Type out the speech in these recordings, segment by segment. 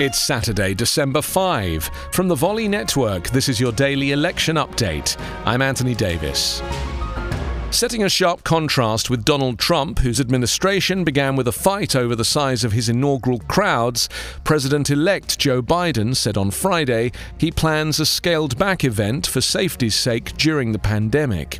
It's Saturday, December 5. From the Volley Network, this is your daily election update. I'm Anthony Davis. Setting a sharp contrast with Donald Trump, whose administration began with a fight over the size of his inaugural crowds, President-elect Joe Biden said on Friday he plans a scaled-back event for safety's sake during the pandemic.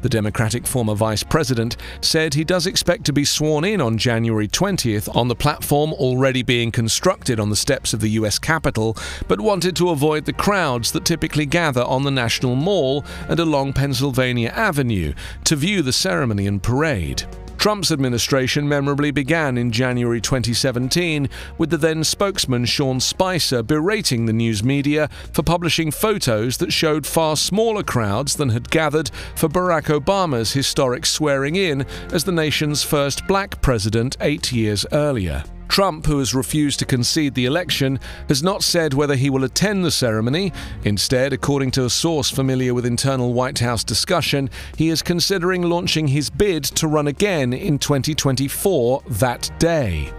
The Democratic former vice president said he does expect to be sworn in on January 20th on the platform already being constructed on the steps of the US Capitol, but wanted to avoid the crowds that typically gather on the National Mall and along Pennsylvania Avenue to view the ceremony and parade. Trump's administration memorably began in January 2017 with the then spokesman Sean Spicer berating the news media for publishing photos that showed far smaller crowds than had gathered for Barack Obama's historic swearing-in as the nation's first black president 8 years earlier. Trump, who has refused to concede the election, has not said whether he will attend the ceremony. Instead, according to a source familiar with internal White House discussion, he is considering launching his bid to run again in 2024 that day.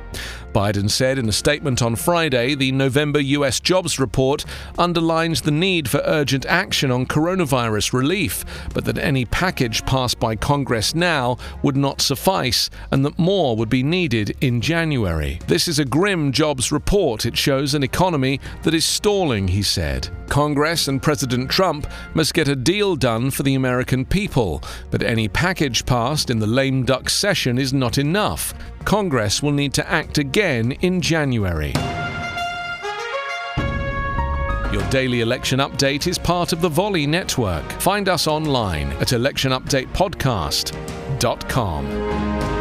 Biden said in a statement on Friday the November U.S. jobs report underlines the need for urgent action on coronavirus relief, but that any package passed by Congress now would not suffice and that more would be needed in January. This is a grim jobs report. It shows an economy that is stalling, he said. Congress and President Trump must get a deal done for the American people, but any package passed in the lame duck session is not enough. Congress will need to act again in January. Your daily election update is part of the Volley Network. Find us online at electionupdatepodcast.com.